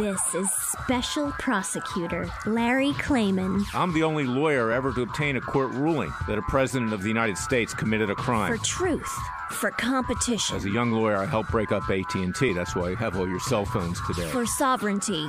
This is Special Prosecutor Larry Klayman. I'm the only lawyer ever to obtain a court ruling that a president of the United States committed a crime. For truth, for competition. As a young lawyer, I helped break up AT&T. That's why you have all your cell phones today. For sovereignty,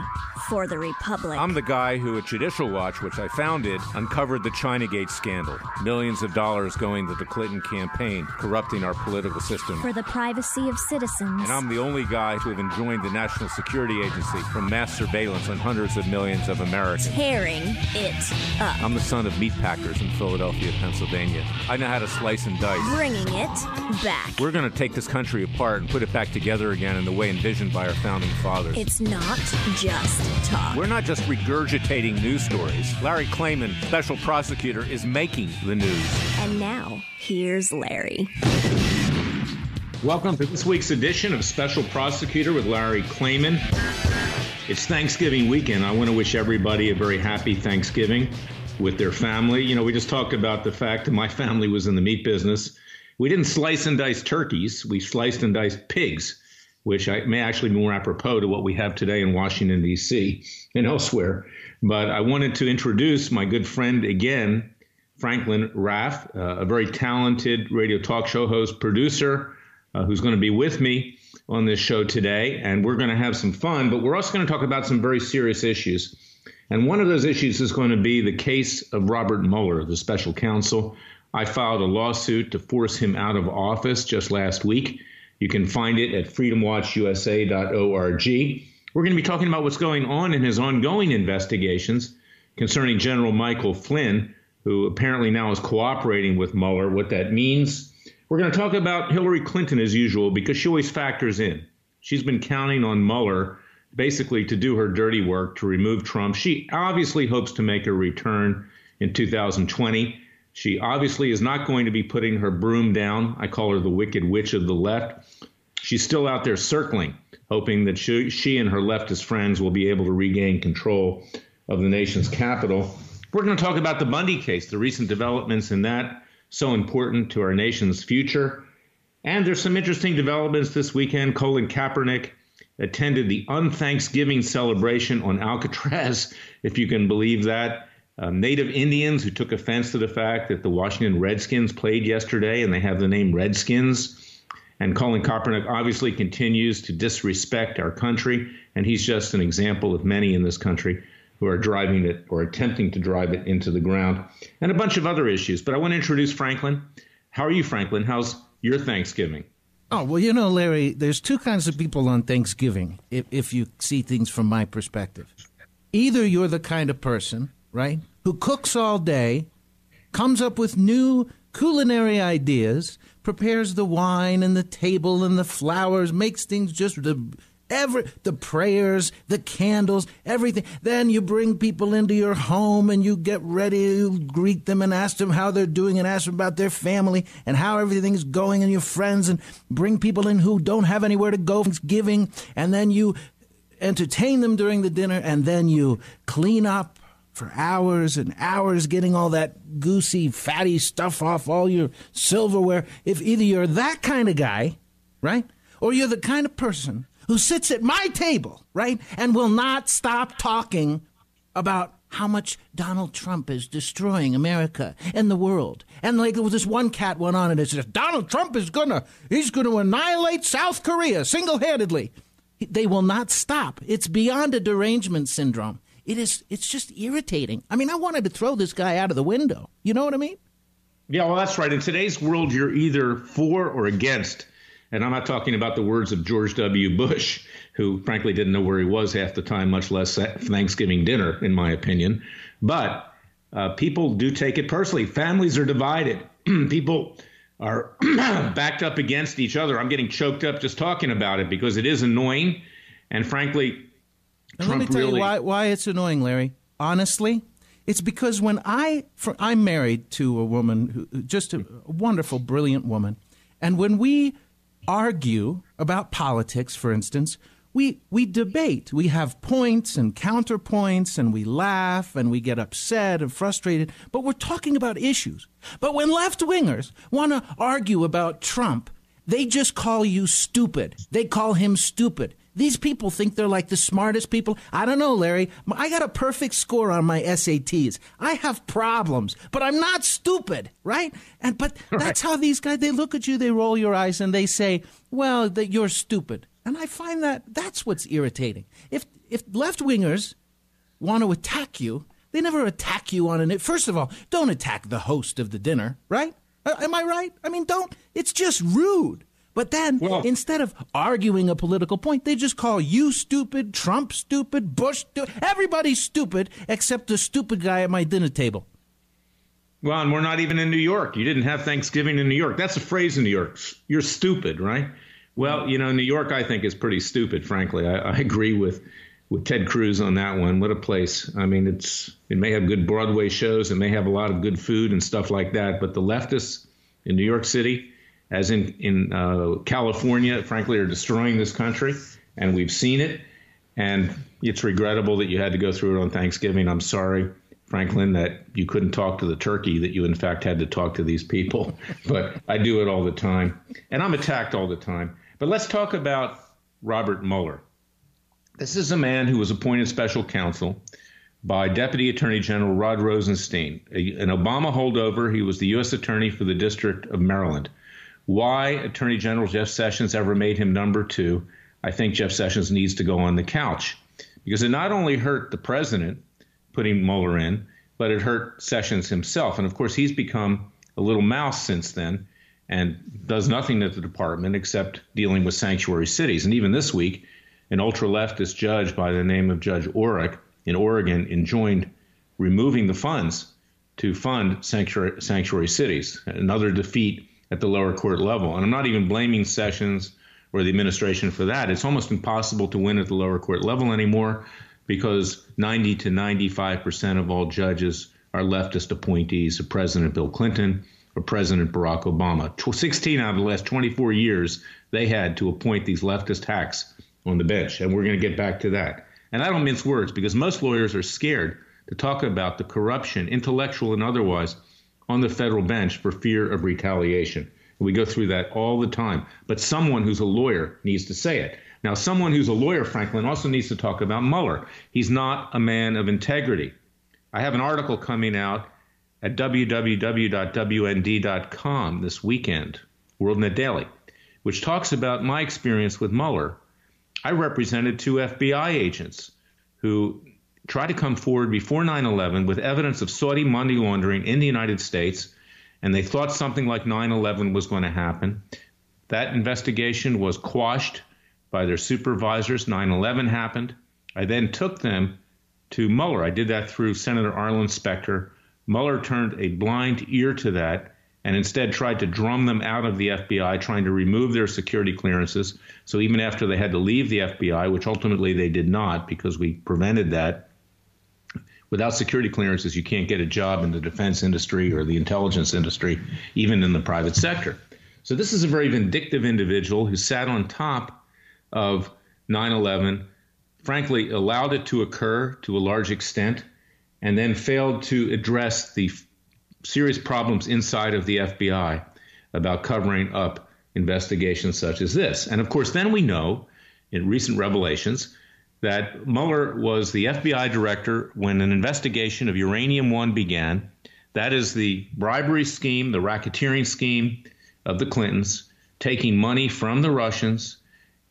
for the republic. I'm the guy who, at Judicial Watch, which I founded, uncovered the Chinagate scandal. Millions of dollars going to the Clinton campaign, corrupting our political system. For the privacy of citizens. And I'm the only guy to have enjoined the National Security Agency from mass surveillance on hundreds of millions of Americans. Tearing it up. I'm the son of meat packers in Philadelphia, Pennsylvania. I know how to slice and dice. Bringing it back. We're going to take this country apart and put it back together again in the way envisioned by our founding fathers. It's not just talk. We're not just regurgitating news stories. Larry Klayman, special prosecutor, is making the news. And now, here's Larry. Welcome to this week's edition of Special Prosecutor with Larry Klayman. It's Thanksgiving weekend. I want to wish everybody a very happy Thanksgiving with their family. You know, we just talked about the fact that my family was in the meat business. We didn't slice and dice turkeys. We sliced and diced pigs, which may actually be more apropos to what we have today in Washington, D.C. and elsewhere. But I wanted to introduce my good friend again, Franklin Raff, a very talented radio talk show host, producer, who's going to be with me on this show today, and we're going to have some fun, but we're also going to talk about some very serious issues. And one of those issues is going to be the case of Robert Mueller, the special counsel. I filed a lawsuit to force him out of office just last week. You can find it at freedomwatchusa.org. We're going to be talking about what's going on in his ongoing investigations concerning General Michael Flynn, who apparently now is cooperating with Mueller, what that means. We're going to talk about Hillary Clinton as usual, because she always factors in. She's been counting on Mueller basically to do her dirty work to remove Trump. She obviously hopes to make a return in 2020. She obviously is not going to be putting her broom down. I call her the Wicked Witch of the left. She's still out there circling, hoping that she and her leftist friends will be able to regain control of the nation's capital. We're going to talk about the Bundy case, the recent developments in that, so important to our nation's future. And there's some interesting developments this weekend. Colin Kaepernick attended the un-Thanksgiving celebration on Alcatraz, if you can believe that. Native Indians who took offense to the fact that the Washington Redskins played yesterday and they have the name Redskins. And Colin Kaepernick obviously continues to disrespect our country. And he's just an example of many in this country who are driving it or attempting to drive it into the ground, and a bunch of other issues. But I want to introduce Franklin. How are you, Franklin? How's your Thanksgiving? Oh, well, you know, Larry, there's two kinds of people on Thanksgiving, if you see things from my perspective. Either you're the kind of person, right, who cooks all day, comes up with new culinary ideas, prepares the wine and the table and the flowers, makes things just... The prayers, the candles, everything. Then you bring people into your home and you get ready, you greet them and ask them how they're doing and ask them about their family and how everything's going and your friends, and bring people in who don't have anywhere to go for Thanksgiving, and then you entertain them during the dinner, and then you clean up for hours and hours getting all that goosey, fatty stuff off all your silverware. If either you're that kind of guy, right, or you're the kind of person who sits at my table, right, and will not stop talking about how much Donald Trump is destroying America and the world. And like this one cat went on and it says, Donald Trump is he's gonna annihilate South Korea single-handedly. They will not stop. It's beyond a derangement syndrome. It's just irritating. I mean, I wanted to throw this guy out of the window. You know what I mean? Yeah, well, that's right. In today's world, you're either for or against. And I'm not talking about the words of George W. Bush, who frankly didn't know where he was half the time, much less Thanksgiving dinner, in my opinion. But people do take it personally. Families are divided. People are backed up against each other. I'm getting choked up just talking about it because it is annoying. And frankly, Trump really— Let me tell you why it's annoying, Larry. Honestly, it's because when I'm married to a woman, just a wonderful, brilliant woman, and when we argue about politics, for instance, we debate. We have points and counterpoints, and we laugh, and we get upset and frustrated, but we're talking about issues. But when left-wingers want to argue about Trump, they just call you stupid. They call him stupid. These people think they're like the smartest people. I don't know, Larry. I got a perfect score on my SATs. I have problems, but I'm not stupid, right? But that's how these guys, they look at you, they roll your eyes, and they say, well, that you're stupid. And I find that's what's irritating. If left-wingers want to attack you, they never attack you on it. First of all, don't attack the host of the dinner, right? Am I right? I mean, don't. It's just rude. But then, instead of arguing a political point, they just call you stupid, Trump stupid, Bush stupid. Everybody's stupid except the stupid guy at my dinner table. Well, and we're not even in New York. You didn't have Thanksgiving in New York. That's a phrase in New York. You're stupid, right? Well, you know, New York, I think, is pretty stupid, frankly. I agree with Ted Cruz on that one. What a place. I mean, it may have good Broadway shows. It may have a lot of good food and stuff like that. But the leftists in New York City, as in California, frankly, are destroying this country, and we've seen it. And it's regrettable that you had to go through it on Thanksgiving. I'm sorry, Franklin, that you couldn't talk to the turkey, that you, in fact, had to talk to these people. But I do it all the time, and I'm attacked all the time. But let's talk about Robert Mueller. This is a man who was appointed special counsel by Deputy Attorney General Rod Rosenstein, an Obama holdover. He was the U.S. Attorney for the District of Maryland. Why Attorney General Jeff Sessions ever made him number two, I think Jeff Sessions needs to go on the couch, because it not only hurt the president putting Mueller in, but it hurt Sessions himself. And, of course, he's become a little mouse since then and does nothing at the department except dealing with sanctuary cities. And even this week, an ultra-leftist judge by the name of Judge Orrick in Oregon enjoined removing the funds to fund sanctuary cities, another defeat at the lower court level. And I'm not even blaming Sessions or the administration for that. It's almost impossible to win at the lower court level anymore because 90% to 95% of all judges are leftist appointees of President Bill Clinton or President Barack Obama. 16 out of the last 24 years, they had to appoint these leftist hacks on the bench. And we're going to get back to that. And I don't mince words, because most lawyers are scared to talk about the corruption, intellectual and otherwise, on the federal bench for fear of retaliation. We go through that all the time. But someone who's a lawyer needs to say it. Now, someone who's a lawyer, Franklin, also needs to talk about Mueller. He's not a man of integrity. I have an article coming out at www.wnd.com this weekend, WorldNetDaily, which talks about my experience with Mueller. I represented two FBI agents who tried to come forward before 9/11 with evidence of Saudi money laundering in the United States, and they thought something like 9/11 was going to happen. That investigation was quashed by their supervisors. 9/11 happened. I then took them to Mueller. I did that through Senator Arlen Specter. Mueller turned a blind ear to that and instead tried to drum them out of the FBI, trying to remove their security clearances. So even after they had to leave the FBI, which ultimately they did not because we prevented that, without security clearances, you can't get a job in the defense industry or the intelligence industry, even in the private sector. So this is a very vindictive individual who sat on top of 9/11, frankly allowed it to occur to a large extent, and then failed to address the serious problems inside of the FBI about covering up investigations such as this. And, of course, then we know in recent revelations that Mueller was the FBI director when an investigation of Uranium One began. That is the bribery scheme, the racketeering scheme of the Clintons, taking money from the Russians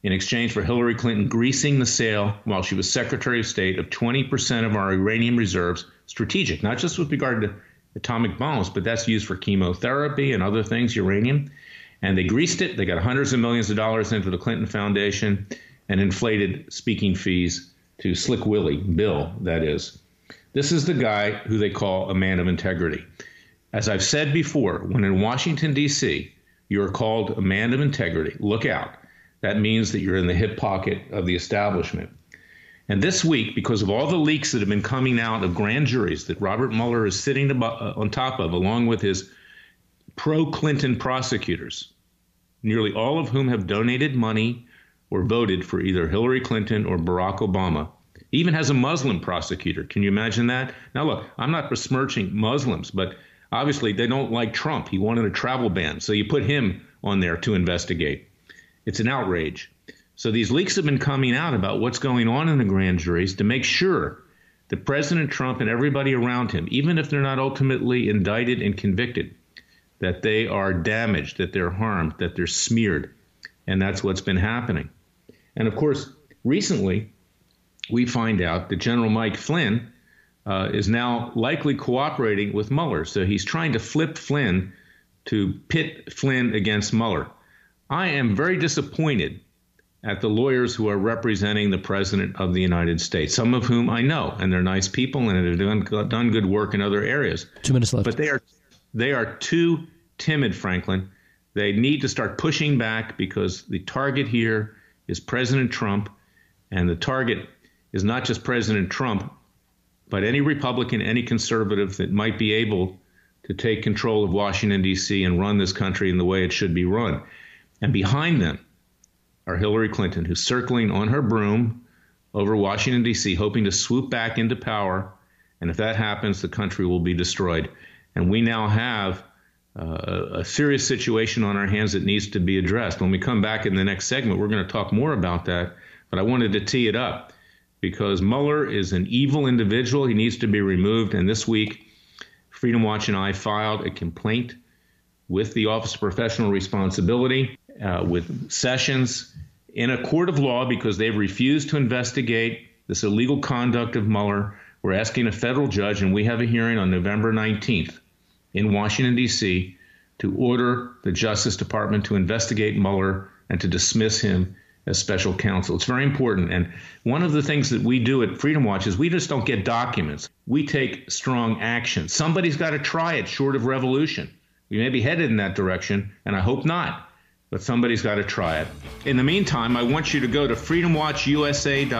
in exchange for Hillary Clinton greasing the sale while she was Secretary of State of 20% of our uranium reserves, strategic, not just with regard to atomic bombs, but that's used for chemotherapy and other things, uranium. And they greased it. They got hundreds of millions of dollars into the Clinton Foundation and inflated speaking fees to Slick Willie, Bill, that is. This is the guy who they call a man of integrity. As I've said before, when in Washington, D.C., you're called a man of integrity, look out. That means that you're in the hip pocket of the establishment. And this week, because of all the leaks that have been coming out of grand juries that Robert Mueller is sitting on top of, along with his pro-Clinton prosecutors, nearly all of whom have donated money or voted for either Hillary Clinton or Barack Obama, even has a Muslim prosecutor. Can you imagine that? Now, look, I'm not besmirching Muslims, but obviously they don't like Trump. He wanted a travel ban, so you put him on there to investigate. It's an outrage. So these leaks have been coming out about what's going on in the grand juries to make sure that President Trump and everybody around him, even if they're not ultimately indicted and convicted, that they are damaged, that they're harmed, that they're smeared. And that's what's been happening. And of course, recently, we find out that General Mike Flynn is now likely cooperating with Mueller. So he's trying to flip Flynn to pit Flynn against Mueller. I am very disappointed at the lawyers who are representing the President of the United States, some of whom I know, and they're nice people and have done good work in other areas. 2 minutes left. But they are too timid, Franklin. They need to start pushing back because the target here is President Trump, and the target is not just President Trump, but any Republican, any conservative that might be able to take control of Washington, D.C. and run this country in the way it should be run. And behind them are Hillary Clinton, who's circling on her broom over Washington, D.C., hoping to swoop back into power. And if that happens, the country will be destroyed. And we now have a serious situation on our hands that needs to be addressed. When we come back in the next segment, we're going to talk more about that. But I wanted to tee it up because Mueller is an evil individual. He needs to be removed. And this week, Freedom Watch and I filed a complaint with the Office of Professional Responsibility, with Sessions, in a court of law because they've refused to investigate this illegal conduct of Mueller. We're asking a federal judge, and we have a hearing on November 19th in Washington, D.C., to order the Justice Department to investigate Mueller and to dismiss him as special counsel. It's very important. And one of the things that we do at Freedom Watch is we just don't get documents. We take strong action. Somebody's got to try it short of revolution. We may be headed in that direction, and I hope not, but somebody's got to try it. In the meantime, I want you to go to freedomwatchusa.org.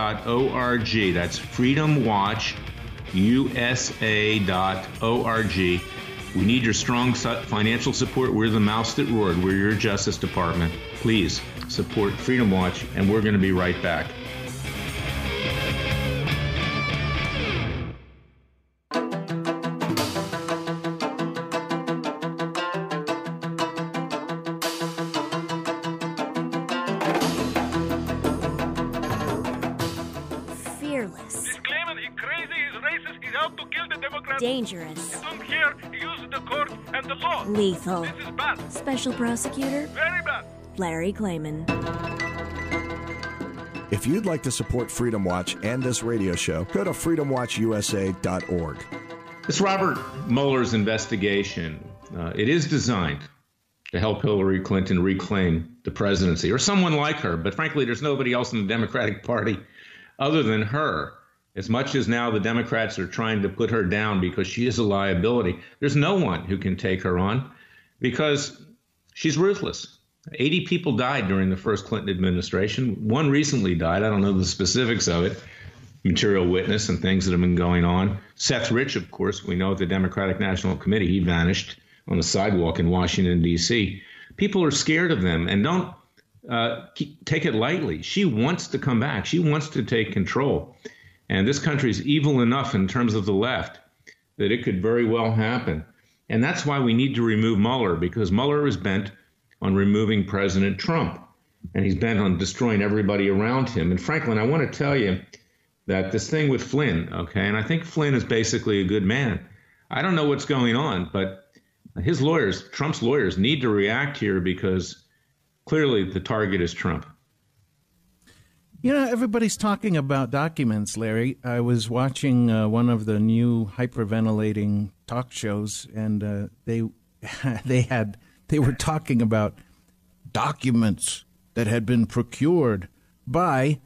That's freedomwatchusa.org. We need your strong financial support. We're the mouse that roared. We're your Justice Department. Please support Freedom Watch, and we're going to be right back. Dangerous. I don't care. Use the court and the law. Lethal. This is bad. Special prosecutor. Very bad. Larry Klayman. If you'd like to support Freedom Watch and this radio show, go to freedomwatchusa.org. This Robert Mueller's investigation, it is designed to help Hillary Clinton reclaim the presidency, or someone like her. But frankly, there's nobody else in the Democratic Party other than her. As much as now the Democrats are trying to put her down because she is a liability, there's no one who can take her on because she's ruthless. 80 people died during the first Clinton administration. One recently died. I don't know the specifics of it, material witness and things that have been going on. Seth Rich, of course, we know at the Democratic National Committee, he vanished on a sidewalk in Washington, D.C. People are scared of them and don't take it lightly. She wants to come back. She wants to take control. And this country is evil enough in terms of the left that it could very well happen. And that's why we need to remove Mueller, because Mueller is bent on removing President Trump. And he's bent on destroying everybody around him. And Franklin, I want to tell you, that this thing with Flynn, okay, and I think Flynn is basically a good man. I don't know what's going on, but his lawyers, Trump's lawyers, need to react here because clearly the target is Trump. You know, everybody's talking about documents, Larry. I was watching one of the new hyperventilating talk shows, and they were talking about documents that had been procured by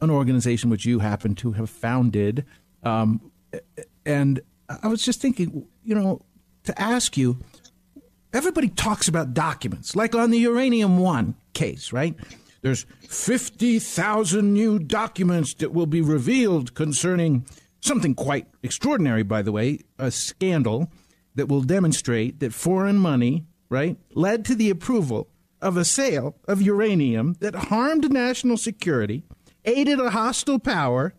an organization which you happen to have founded. And I was just thinking, you know, to ask you, everybody talks about documents, like on the Uranium One case, right? There's 50,000 new documents that will be revealed concerning something quite extraordinary, by the way, a scandal that will demonstrate that foreign money, right, led to the approval of a sale of uranium that harmed national security, aided a hostile power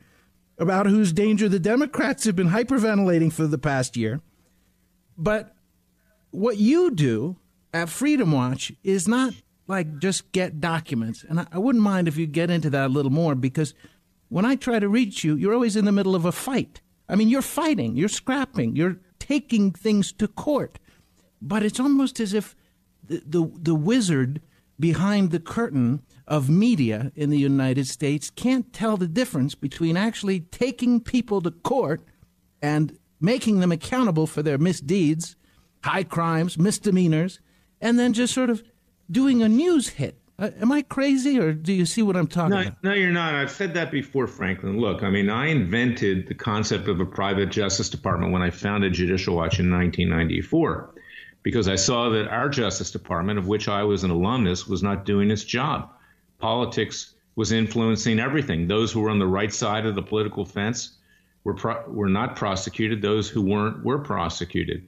about whose danger the Democrats have been hyperventilating for the past year. But what you do at Freedom Watch is not like just get documents. And I wouldn't mind if you get into that a little more, because when I try to reach you, you're always in the middle of a fight. I mean, you're fighting, you're scrapping, you're taking things to court. But it's almost as if the wizard behind the curtain of media in the United States can't tell the difference between actually taking people to court and making them accountable for their misdeeds, high crimes, misdemeanors, and then just sort of doing a news hit. Am I crazy, or do you see what I'm talking about? No, you're not. I've said that before, Franklin. Look, I mean, I invented the concept of a private justice department when I founded Judicial Watch in 1994, because I saw that our Justice Department, of which I was an alumnus, was not doing its job. Politics was influencing everything. Those who were on the right side of the political fence were not prosecuted. Those who weren't were prosecuted.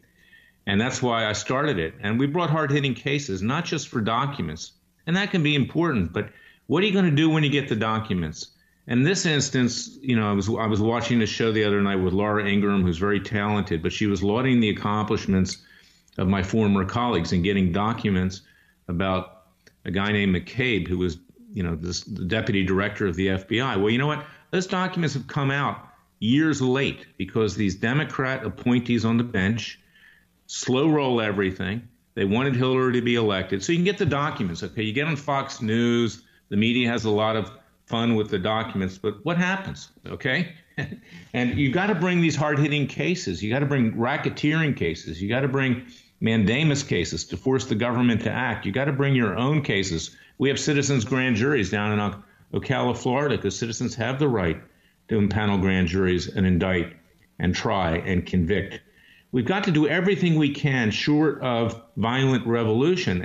And that's why I started it. And we brought hard-hitting cases, not just for documents. And that can be important, but what are you going to do when you get the documents? In this instance, you know, I was watching a show the other night with Laura Ingraham, who's very talented, but she was lauding the accomplishments of my former colleagues in getting documents about a guy named McCabe, who was, you know, the deputy director of the FBI. Well, you know what? Those documents have come out years late because these Democrat appointees on the bench slow roll everything. They wanted Hillary to be elected. So you can get the documents. Okay, you get on Fox News. The media has a lot of fun with the documents. But what happens? Okay. And you've got to bring these hard-hitting cases. You got to bring racketeering cases. You got to bring mandamus cases to force the government to act. You got to bring your own cases. We have citizens' grand juries down in Ocala, Florida, because citizens have the right to impanel grand juries and indict and try and convict. We've got to do everything we can short of violent revolution.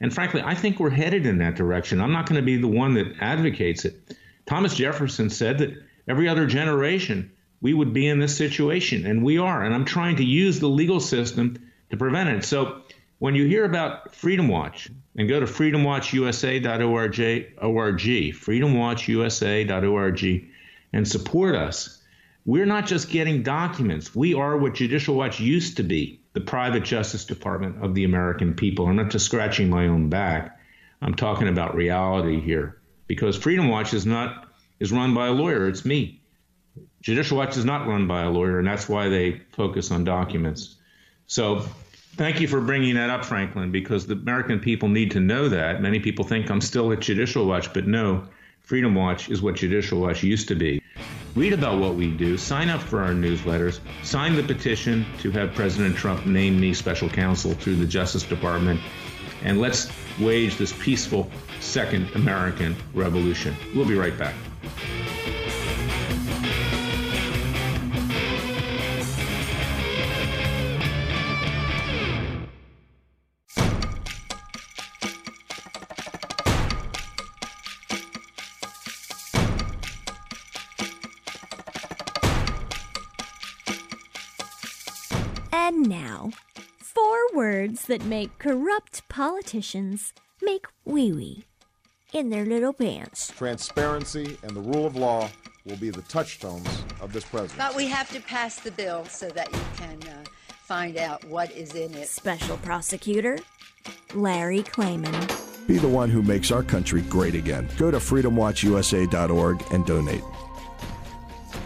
And frankly, I think we're headed in that direction. I'm not going to be the one that advocates it. Thomas Jefferson said that every other generation, we would be in this situation, and we are. And I'm trying to use the legal system to prevent it. So when you hear about Freedom Watch, and go to freedomwatchusa.org, freedomwatchusa.org, and support us. We're not just getting documents. We are what Judicial Watch used to be, the private justice department of the American people. I'm not just scratching my own back. I'm talking about reality here, because Freedom Watch is run by a lawyer. It's me. Judicial Watch is not run by a lawyer, and that's why they focus on documents. So thank you for bringing that up, Franklin, because the American people need to know that. Many people think I'm still at Judicial Watch, but no, Freedom Watch is what Judicial Watch used to be. Read about what we do, sign up for our newsletters, sign the petition to have President Trump name me special counsel through the Justice Department, and let's wage this peaceful second American revolution. We'll be right back. That make corrupt politicians make wee-wee in their little pants. Transparency and the rule of law will be the touchstones of this presidency. But we have to pass the bill so that you can find out what is in it. Special Prosecutor Larry Klayman. Be the one who makes our country great again. Go to freedomwatchusa.org and donate.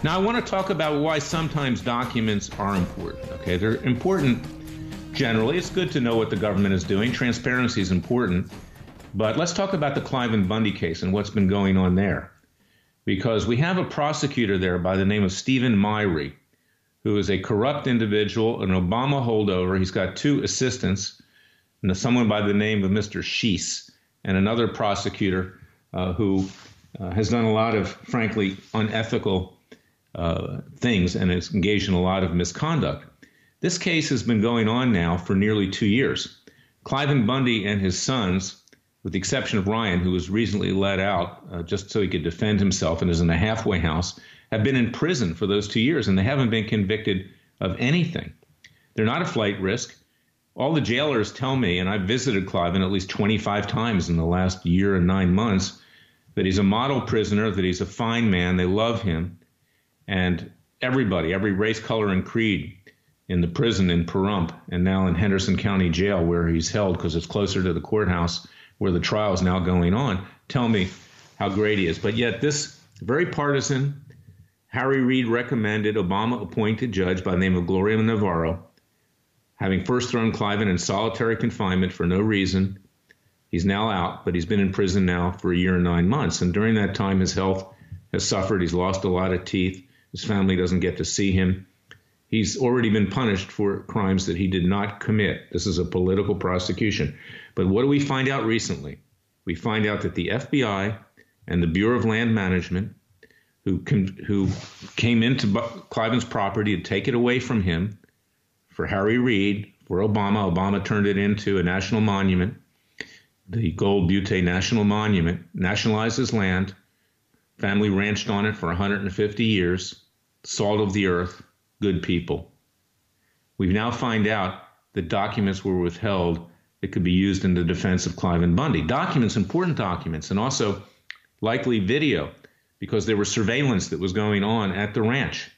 Now, I want to talk about why sometimes documents are important. Okay, they're important generally. It's good to know what the government is doing. Transparency is important. But let's talk about the Cliven Bundy case and what's been going on there. Because we have a prosecutor there by the name of Steven Myhre, who is a corrupt individual, an Obama holdover. He's got two assistants, and someone by the name of Mr. Sheese, and another prosecutor who has done a lot of, frankly, unethical things and is engaged in a lot of misconduct. This case has been going on now for nearly 2 years. Cliven Bundy and his sons, with the exception of Ryan, who was recently let out just so he could defend himself and is in a halfway house, have been in prison for those 2 years, and they haven't been convicted of anything. They're not a flight risk. All the jailers tell me, and I've visited Cliven at least 25 times in the last year and 9 months, that he's a model prisoner, that he's a fine man. They love him. And everybody, every race, color, and creed in the prison in Pahrump and now in Henderson County Jail, where he's held because it's closer to the courthouse where the trial is now going on, tell me how great he is. But yet this very partisan, Harry Reid recommended, Obama-appointed judge by the name of Gloria Navarro, having first thrown Cliven in solitary confinement for no reason, he's now out, but he's been in prison now for a year and 9 months. And during that time, his health has suffered. He's lost a lot of teeth. His family doesn't get to see him. He's already been punished for crimes that he did not commit. This is a political prosecution. But what do we find out recently? We find out that the FBI and the Bureau of Land Management, who came into Cliven's property to take it away from him, for Harry Reid, for Obama. Obama turned it into a national monument. The Gold Butte National Monument nationalized his land. Family ranched on it for 150 years. Salt of the earth. Good people. We now find out that documents were withheld that could be used in the defense of Cliven Bundy. Documents, important documents, and also likely video, because there was surveillance that was going on at the ranch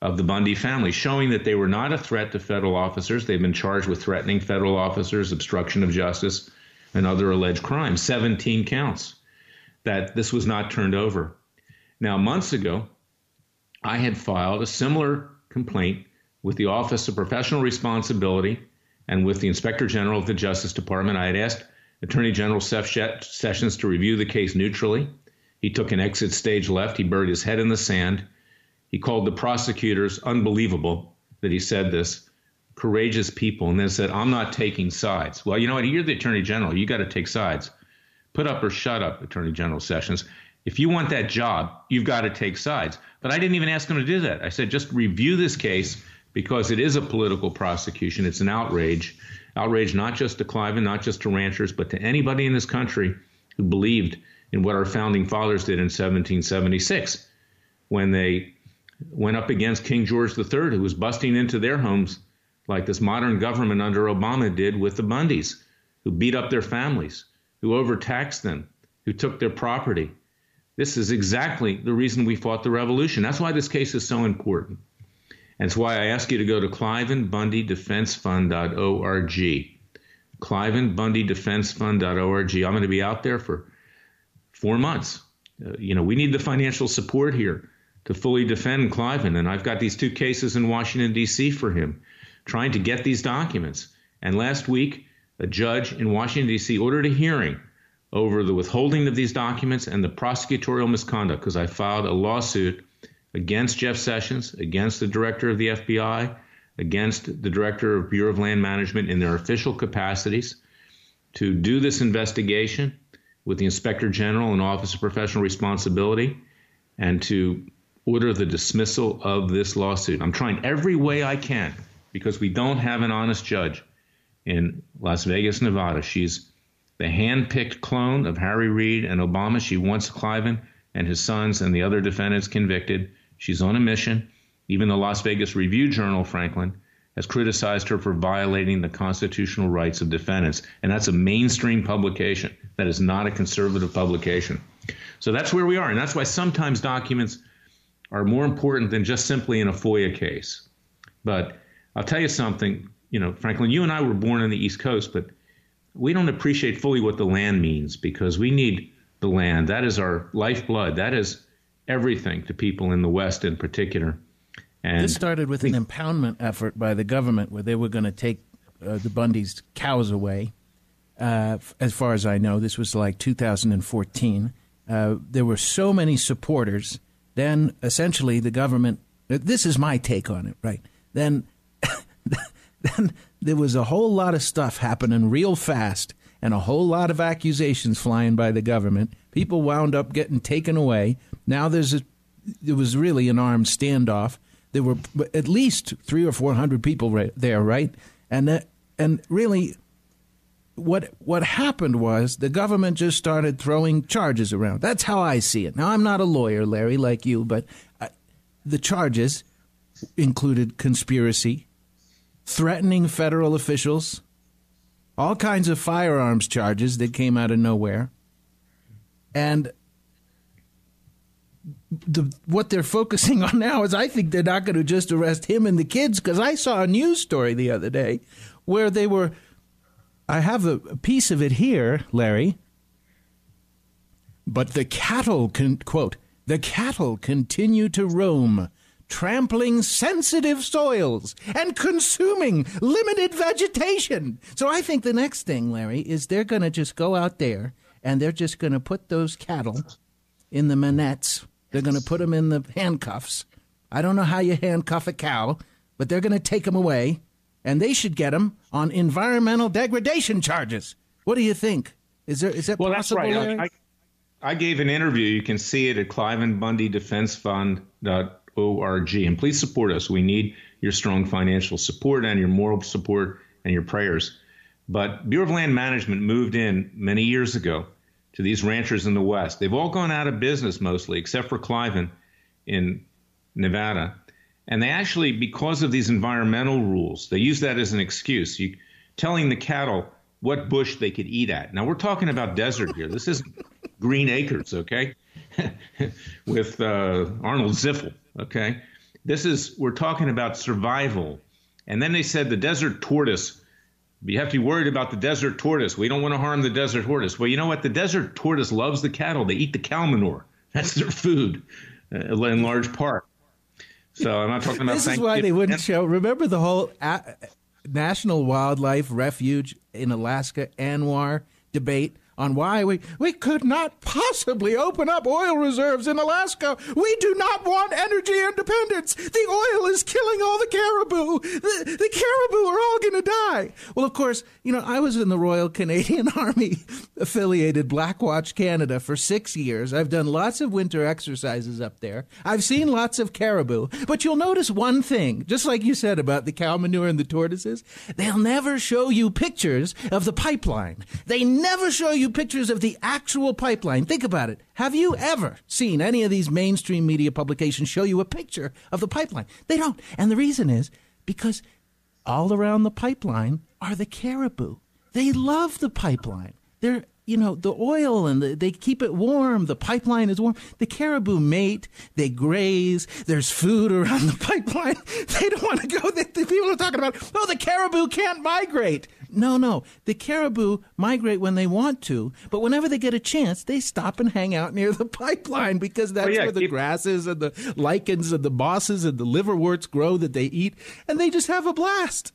of the Bundy family, showing that they were not a threat to federal officers. They've been charged with threatening federal officers, obstruction of justice, and other alleged crimes, 17 counts, that this was not turned over. Now, months ago, I had filed a similar complaint with the Office of Professional Responsibility and with the Inspector General of the Justice Department. I had asked Attorney General Seth Sessions to review the case neutrally. He took an exit stage left. He buried his head in the sand. He called the prosecutors, unbelievable that he said this, courageous people, and then said, I'm not taking sides. Well, you know what? You're the Attorney General. You got to take sides. Put up or shut up, Attorney General Sessions. If you want that job, you've got to take sides. But I didn't even ask him to do that. I said, just review this case because it is a political prosecution. It's an outrage. Outrage not just to Cliven, not just to ranchers, but to anybody in this country who believed in what our founding fathers did in 1776 when they went up against King George III, who was busting into their homes like this modern government under Obama did with the Bundys, who beat up their families, who overtaxed them, who took their property. This is exactly the reason we fought the revolution. That's why this case is so important. And it's why I ask you to go to clivenbundydefensefund.org. clivenbundydefensefund.org. I'm going to be out there for 4 months. We need the financial support here to fully defend Cliven. And I've got these two cases in Washington, D.C. for him, trying to get these documents. And last week, a judge in Washington, D.C. ordered a hearing over the withholding of these documents and the prosecutorial misconduct, because I filed a lawsuit against Jeff Sessions, against the director of the FBI, against the director of Bureau of Land Management in their official capacities to do this investigation with the Inspector General and Office of Professional Responsibility and to order the dismissal of this lawsuit. I'm trying every way I can because we don't have an honest judge in Las Vegas, Nevada. She's the hand-picked clone of Harry Reid and Obama. She wants Cliven and his sons and the other defendants convicted. She's on a mission. Even the Las Vegas Review-Journal, Franklin, has criticized her for violating the constitutional rights of defendants. And that's a mainstream publication. That is not a conservative publication. So that's where we are. And that's why sometimes documents are more important than just simply in a FOIA case. But I'll tell you something, Franklin, you and I were born on the East Coast, but we don't appreciate fully what the land means because we need the land. That is our lifeblood. That is everything to people in the West in particular. And this started with an impoundment effort by the government where they were going to take the Bundy's cows away. As far as I know, this was like 2014. There were so many supporters. Then essentially the government, this is my take on it, right? Then there was a whole lot of stuff happening real fast and a whole lot of accusations flying by the government. People wound up getting taken away. Now there was really an armed standoff. There were at least 300 or 400 people there, right? And really, what happened was the government just started throwing charges around. That's how I see it. Now, I'm not a lawyer, Larry, like you, but the charges included conspiracy, threatening federal officials, all kinds of firearms charges that came out of nowhere. And what they're focusing on now is I think they're not going to just arrest him and the kids, because I saw a news story the other day where they were – I have a piece of it here, Larry. But the cattle, quote, the cattle continue to roam, trampling sensitive soils and consuming limited vegetation. So I think the next thing, Larry, is they're going to just go out there and they're just going to put those cattle in the manettes. They're going to put them in the handcuffs. I don't know how you handcuff a cow, but they're going to take them away, and they should get them on environmental degradation charges. What do you think? Is that possible? That's right. I gave an interview. You can see it at clivenbundydefensefund.org, and please support us. We need your strong financial support and your moral support and your prayers. But Bureau of Land Management moved in many years ago to these ranchers in the West. They've all gone out of business mostly, except for Cliven in Nevada. And they actually, because of these environmental rules, they use that as an excuse, telling the cattle what bush they could eat at. Now, we're talking about desert here. This isn't green acres, okay, with Arnold Ziffel, okay? We're talking about survival. And then they said the desert tortoise, you have to be worried about the desert tortoise. We don't want to harm the desert tortoise. Well, you know what? The desert tortoise loves the cattle. They eat the cow manure. That's their food in large part. So I'm not talking about This is why they wouldn't show. Remember the whole National Wildlife Refuge in Alaska, ANWR debate on why we could not possibly open up oil reserves in Alaska. We do not want energy independence. The oil is killing all the caribou. The caribou are all going to die. Well, of course, you know, I was in the Royal Canadian Army-affiliated Blackwatch Canada for 6 years. I've done lots of winter exercises up there. I've seen lots of caribou. But you'll notice one thing, just like you said about the cow manure and the tortoises, they'll never show you pictures of the pipeline. They never show you pictures of the actual pipeline. Think about it. Have you ever seen any of these mainstream media publications show you a picture of the pipeline? They don't. And the reason is because all around the pipeline are the caribou. They love the pipeline. They're, you know, the oil, and they keep it warm. The pipeline is warm. The caribou mate. They graze. There's food around the pipeline. They don't want to go. The people are talking about, oh, the caribou can't migrate. No. The caribou migrate when they want to, but whenever they get a chance, they stop and hang out near the pipeline because that's where the grasses and the lichens and the mosses and the liverworts grow that they eat, and they just have a blast.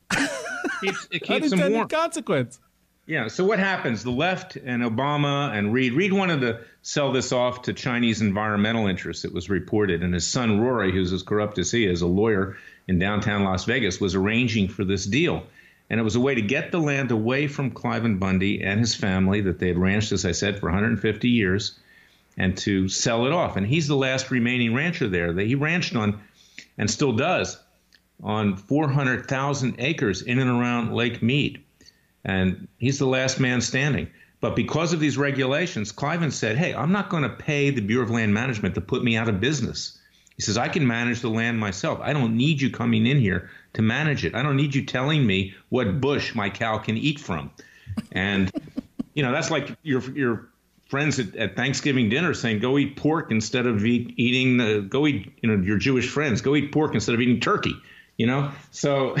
It keeps them warm. Consequence. Yeah, so what happens? The left and Obama and Reid wanted to sell this off to Chinese environmental interests, it was reported, and his son Rory, who's as corrupt as he is, a lawyer in downtown Las Vegas, was arranging for this deal. And it was a way to get the land away from Cliven Bundy and his family that they had ranched, as I said, for 150 years, and to sell it off. And he's the last remaining rancher there that he ranched on, and still does, on 400,000 acres in and around Lake Mead. And he's the last man standing. But because of these regulations, Cliven said, hey, I'm not going to pay the Bureau of Land Management to put me out of business. He says, I can manage the land myself. I don't need you coming in here to manage it. I don't need you telling me what bush my cow can eat from. And, you know, that's like your friends at Thanksgiving dinner saying, go eat pork instead of your Jewish friends, go eat pork instead of eating turkey, you know? So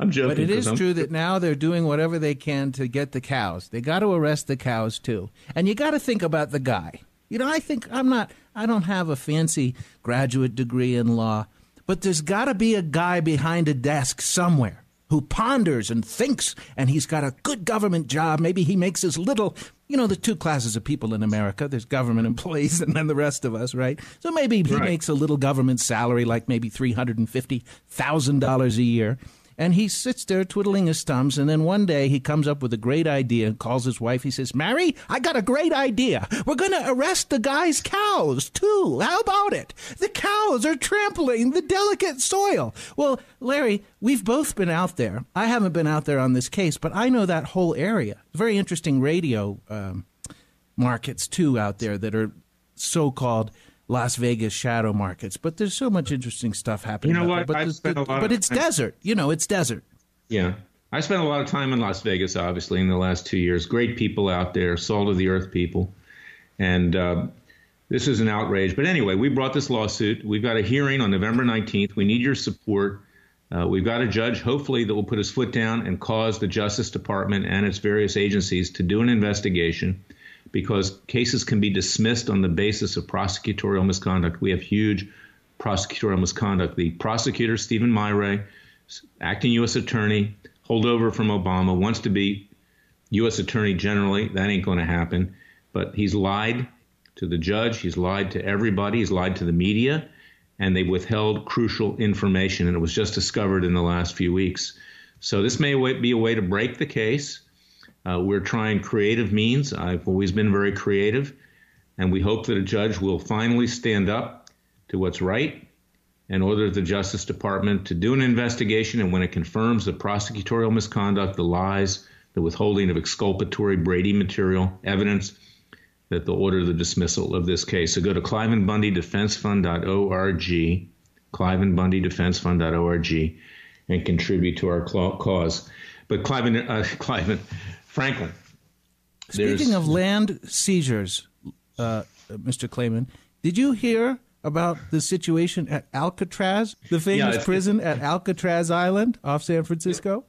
I'm joking. But it is true that now they're doing whatever they can to get the cows. They got to arrest the cows too. And you got to think about the guy You know, I think I don't have a fancy graduate degree in law, but there's got to be a guy behind a desk somewhere who ponders and thinks, and he's got a good government job. Maybe he makes as little, you know, the two classes of people in America. There's government employees and then the rest of us, right? So maybe he makes a little government salary, like maybe $350,000 a year. And he sits there twiddling his thumbs, and then one day he comes up with a great idea and calls his wife. He says, Mary, I got a great idea. We're going to arrest the guy's cows, too. How about it? The cows are trampling the delicate soil. Well, Larry, we've both been out there. I haven't been out there on this case, but I know that whole area. Very interesting radio markets, too, out there that are so-called Las Vegas shadow markets, but there's so much interesting stuff happening. You know what? But, it's desert. You know, it's desert. Yeah. I spent a lot of time in Las Vegas, obviously, in the last 2 years. Great people out there, salt of the earth people. And this is an outrage. But anyway, we brought this lawsuit. We've got a hearing on November 19th. We need your support. We've got a judge, hopefully, that will put his foot down and cause the Justice Department and its various agencies to do an investigation, because cases can be dismissed on the basis of prosecutorial misconduct. We have huge prosecutorial misconduct. The prosecutor, Steven Myhre, acting U.S. attorney, holdover from Obama, wants to be U.S. attorney generally. That ain't going to happen. But he's lied to the judge. He's lied to everybody. He's lied to the media. And they've withheld crucial information. And it was just discovered in the last few weeks. So this may be a way to break the case. We're trying creative means. I've always been very creative, and we hope that a judge will finally stand up to what's right and order the Justice Department to do an investigation, and when it confirms the prosecutorial misconduct, the lies, the withholding of exculpatory Brady material evidence, that they'll order the dismissal of this case. So go to clivenbundydefensefund.org, clivenbundydefensefund.org, and contribute to our cause. But Franklin. Speaking of land seizures, Mr. Klayman, did you hear about the situation at Alcatraz, the famous prison at Alcatraz Island off San Francisco?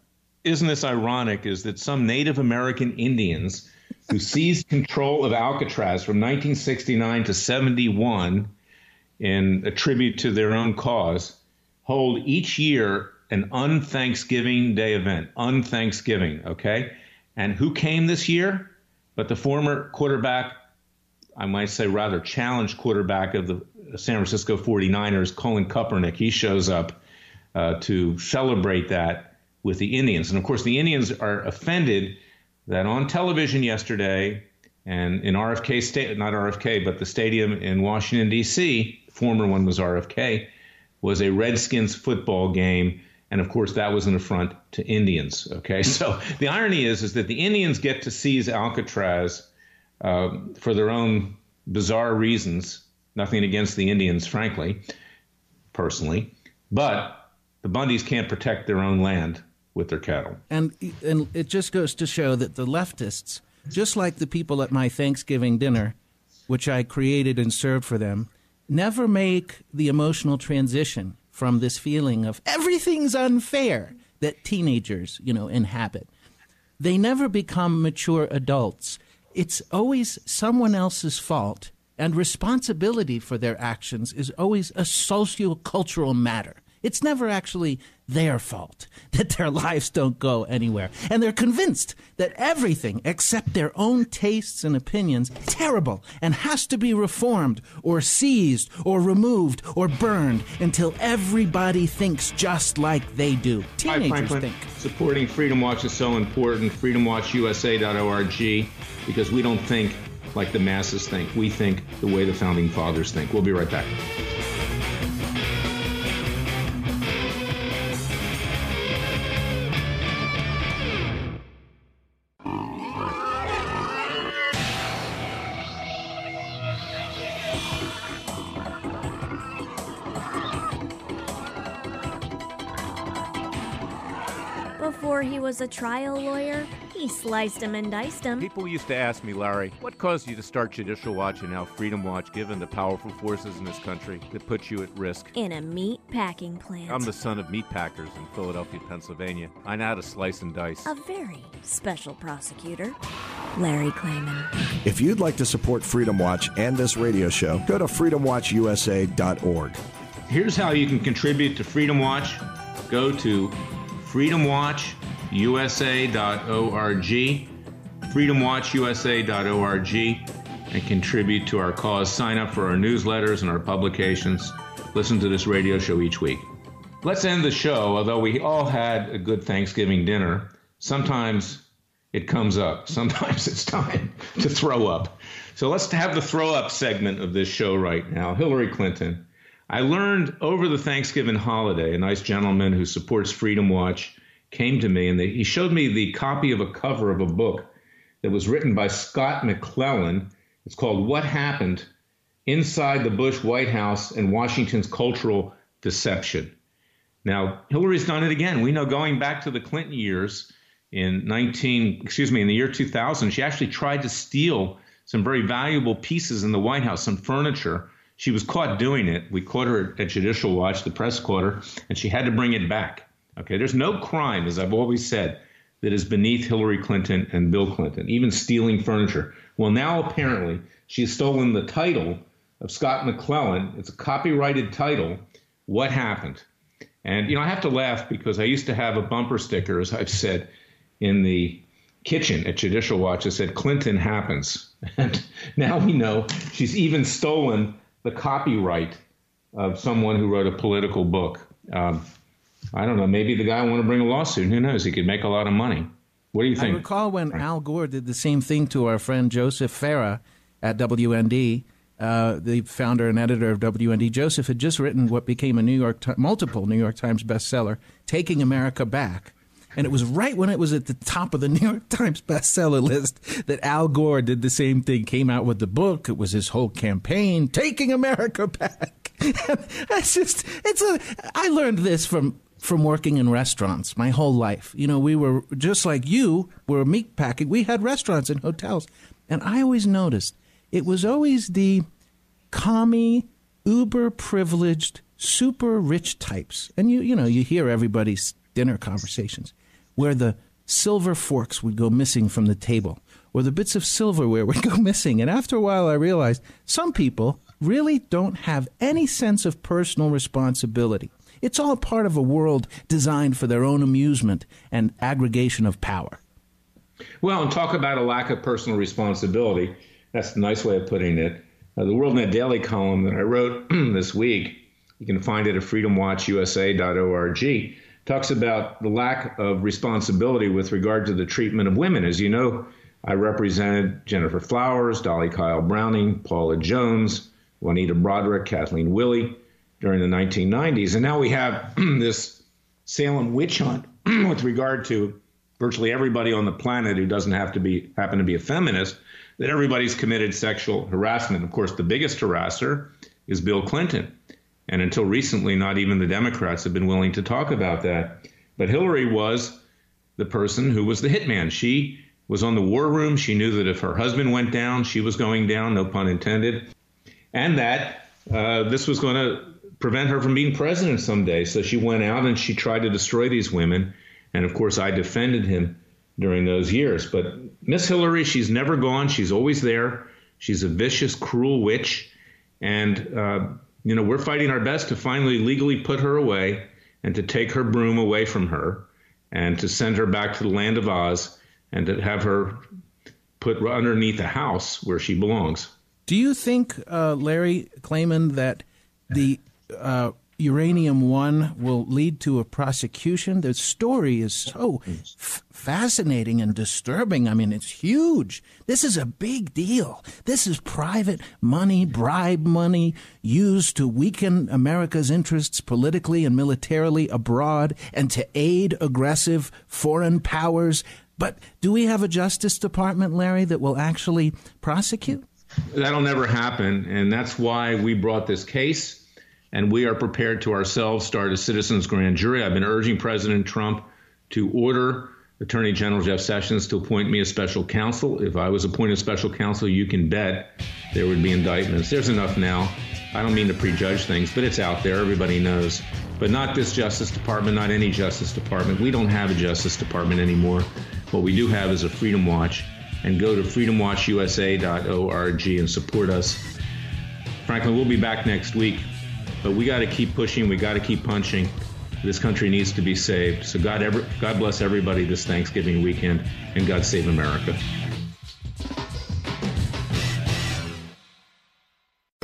Isn't this ironic, is that some Native American Indians who seized control of Alcatraz from 1969 to 71 in a tribute to their own cause hold each year an un-Thanksgiving Day event, un-Thanksgiving, okay? And who came this year? But the former quarterback, I might say rather challenged quarterback of the San Francisco 49ers, Colin Kaepernick. He shows up to celebrate that with the Indians. And, of course, the Indians are offended that on television yesterday and in RFK State, not RFK, but the stadium in Washington, D.C., former one was RFK, was a Redskins football game. And, of course, that was an affront to Indians. OK, so the irony is that the Indians get to seize Alcatraz for their own bizarre reasons. Nothing against the Indians, frankly, personally. But the Bundys can't protect their own land with their cattle. And it just goes to show that the leftists, just like the people at my Thanksgiving dinner, which I created and served for them, never make the emotional transition from this feeling of everything's unfair that teenagers, you know, inhabit. They never become mature adults. It's always someone else's fault, and responsibility for their actions is always a sociocultural matter. It's never actually their fault that their lives don't go anywhere. And they're convinced that everything except their own tastes and opinions is terrible and has to be reformed or seized or removed or burned until everybody thinks just like they do. Teenagers think. Supporting Freedom Watch is so important. freedomwatchusa.org, because we don't think like the masses think. We think the way the Founding Fathers think. We'll be right back. Before he was a trial lawyer, He sliced them and diced them. People used to ask me, Larry, what caused you to start Judicial Watch and now Freedom Watch, given the powerful forces in this country that put you at risk? In a meat packing plant. I'm the son of meat packers in Philadelphia, Pennsylvania. I know how to slice and dice. A very special prosecutor, Larry Klayman. If you'd like to support Freedom Watch and this radio show, go to freedomwatchusa.org. Here's how you can contribute to Freedom Watch. Go to freedomwatchusa.org, freedomwatchusa.org, and contribute to our cause. Sign up for our newsletters and our publications. Listen to this radio show each week. Let's end the show, although we all had a good Thanksgiving dinner. Sometimes it comes up. Sometimes it's time to throw up. So let's have the throw up segment of this show right now. Hillary Clinton. I learned over the Thanksgiving holiday, a nice gentleman who supports Freedom Watch came to me and he showed me the copy of a cover of a book that was written by Scott McClellan. It's called What Happened Inside the Bush White House and Washington's Cultural Deception. Now, Hillary's done it again. We know going back to the Clinton years in the year 2000, she actually tried to steal some very valuable pieces in the White House, some furniture. She was caught doing it. We caught her at Judicial Watch, the press caught her, and she had to bring it back. Okay, there's no crime, as I've always said, that is beneath Hillary Clinton and Bill Clinton, even stealing furniture. Well, now apparently she's stolen the title of Scott McClellan. It's a copyrighted title, What Happened? And, you know, I have to laugh because I used to have a bumper sticker, as I've said, in the kitchen at Judicial Watch that said, Clinton happens. And now we know she's even stolen the copyright of someone who wrote a political book. I don't know. Maybe the guy will want to bring a lawsuit. Who knows? He could make a lot of money. What do you think? I recall when Al Gore did the same thing to our friend Joseph Farah at WND, the founder and editor of WND. Joseph had just written what became a multiple New York Times bestseller, Taking America Back. And it was right when it was at the top of the New York Times bestseller list that Al Gore did the same thing, came out with the book. It was his whole campaign, Taking America Back. I learned this from working in restaurants my whole life. You know, we were just like you were meat packing. We had restaurants and hotels. And I always noticed it was always the commie, uber privileged, super rich types. And you hear everybody's dinner conversations where the silver forks would go missing from the table or the bits of silverware would go missing. And after a while, I realized some people really don't have any sense of personal responsibility. It's all part of a world designed for their own amusement and aggregation of power. Well, and talk about a lack of personal responsibility. That's a nice way of putting it. The WorldNetDaily column that I wrote this week, you can find it at freedomwatchusa.org, talks about the lack of responsibility with regard to the treatment of women. As you know, I represented Jennifer Flowers, Dolly Kyle Browning, Paula Jones, Juanita Broderick, Kathleen Willey, during the 1990s. And now we have this Salem witch hunt with regard to virtually everybody on the planet who doesn't happen to be a feminist, that everybody's committed sexual harassment. Of course, the biggest harasser is Bill Clinton. And until recently, not even the Democrats have been willing to talk about that. But Hillary was the person who was the hitman. She was on the war room. She knew that if her husband went down, she was going down, no pun intended, and that this was going to prevent her from being president someday. So she went out and she tried to destroy these women. And of course, I defended him during those years. But Miss Hillary, she's never gone. She's always there. She's a vicious, cruel witch. And, you know, we're fighting our best to finally legally put her away and to take her broom away from her and to send her back to the land of Oz and to have her put underneath a house where she belongs. Do you think, Larry Klayman, that the Uranium One will lead to a prosecution? The story is so fascinating and disturbing. I mean, it's huge. This is a big deal. This is private money, bribe money used to weaken America's interests politically and militarily abroad and to aid aggressive foreign powers. But do we have a Justice Department, Larry, that will actually prosecute? That'll never happen. And that's why we brought this case. And we are prepared to ourselves start a citizens grand jury. I've been urging President Trump to order Attorney General Jeff Sessions to appoint me as special counsel. If I was appointed special counsel, you can bet there would be indictments. There's enough now. I don't mean to prejudge things, but it's out there. Everybody knows. But not this Justice Department, not any Justice Department. We don't have a Justice Department anymore. What we do have is a Freedom Watch. And go to freedomwatchusa.org and support us. Franklin, we'll be back next week. But we got to keep pushing. We got to keep punching. This country needs to be saved. So God bless everybody this Thanksgiving weekend, and God save America.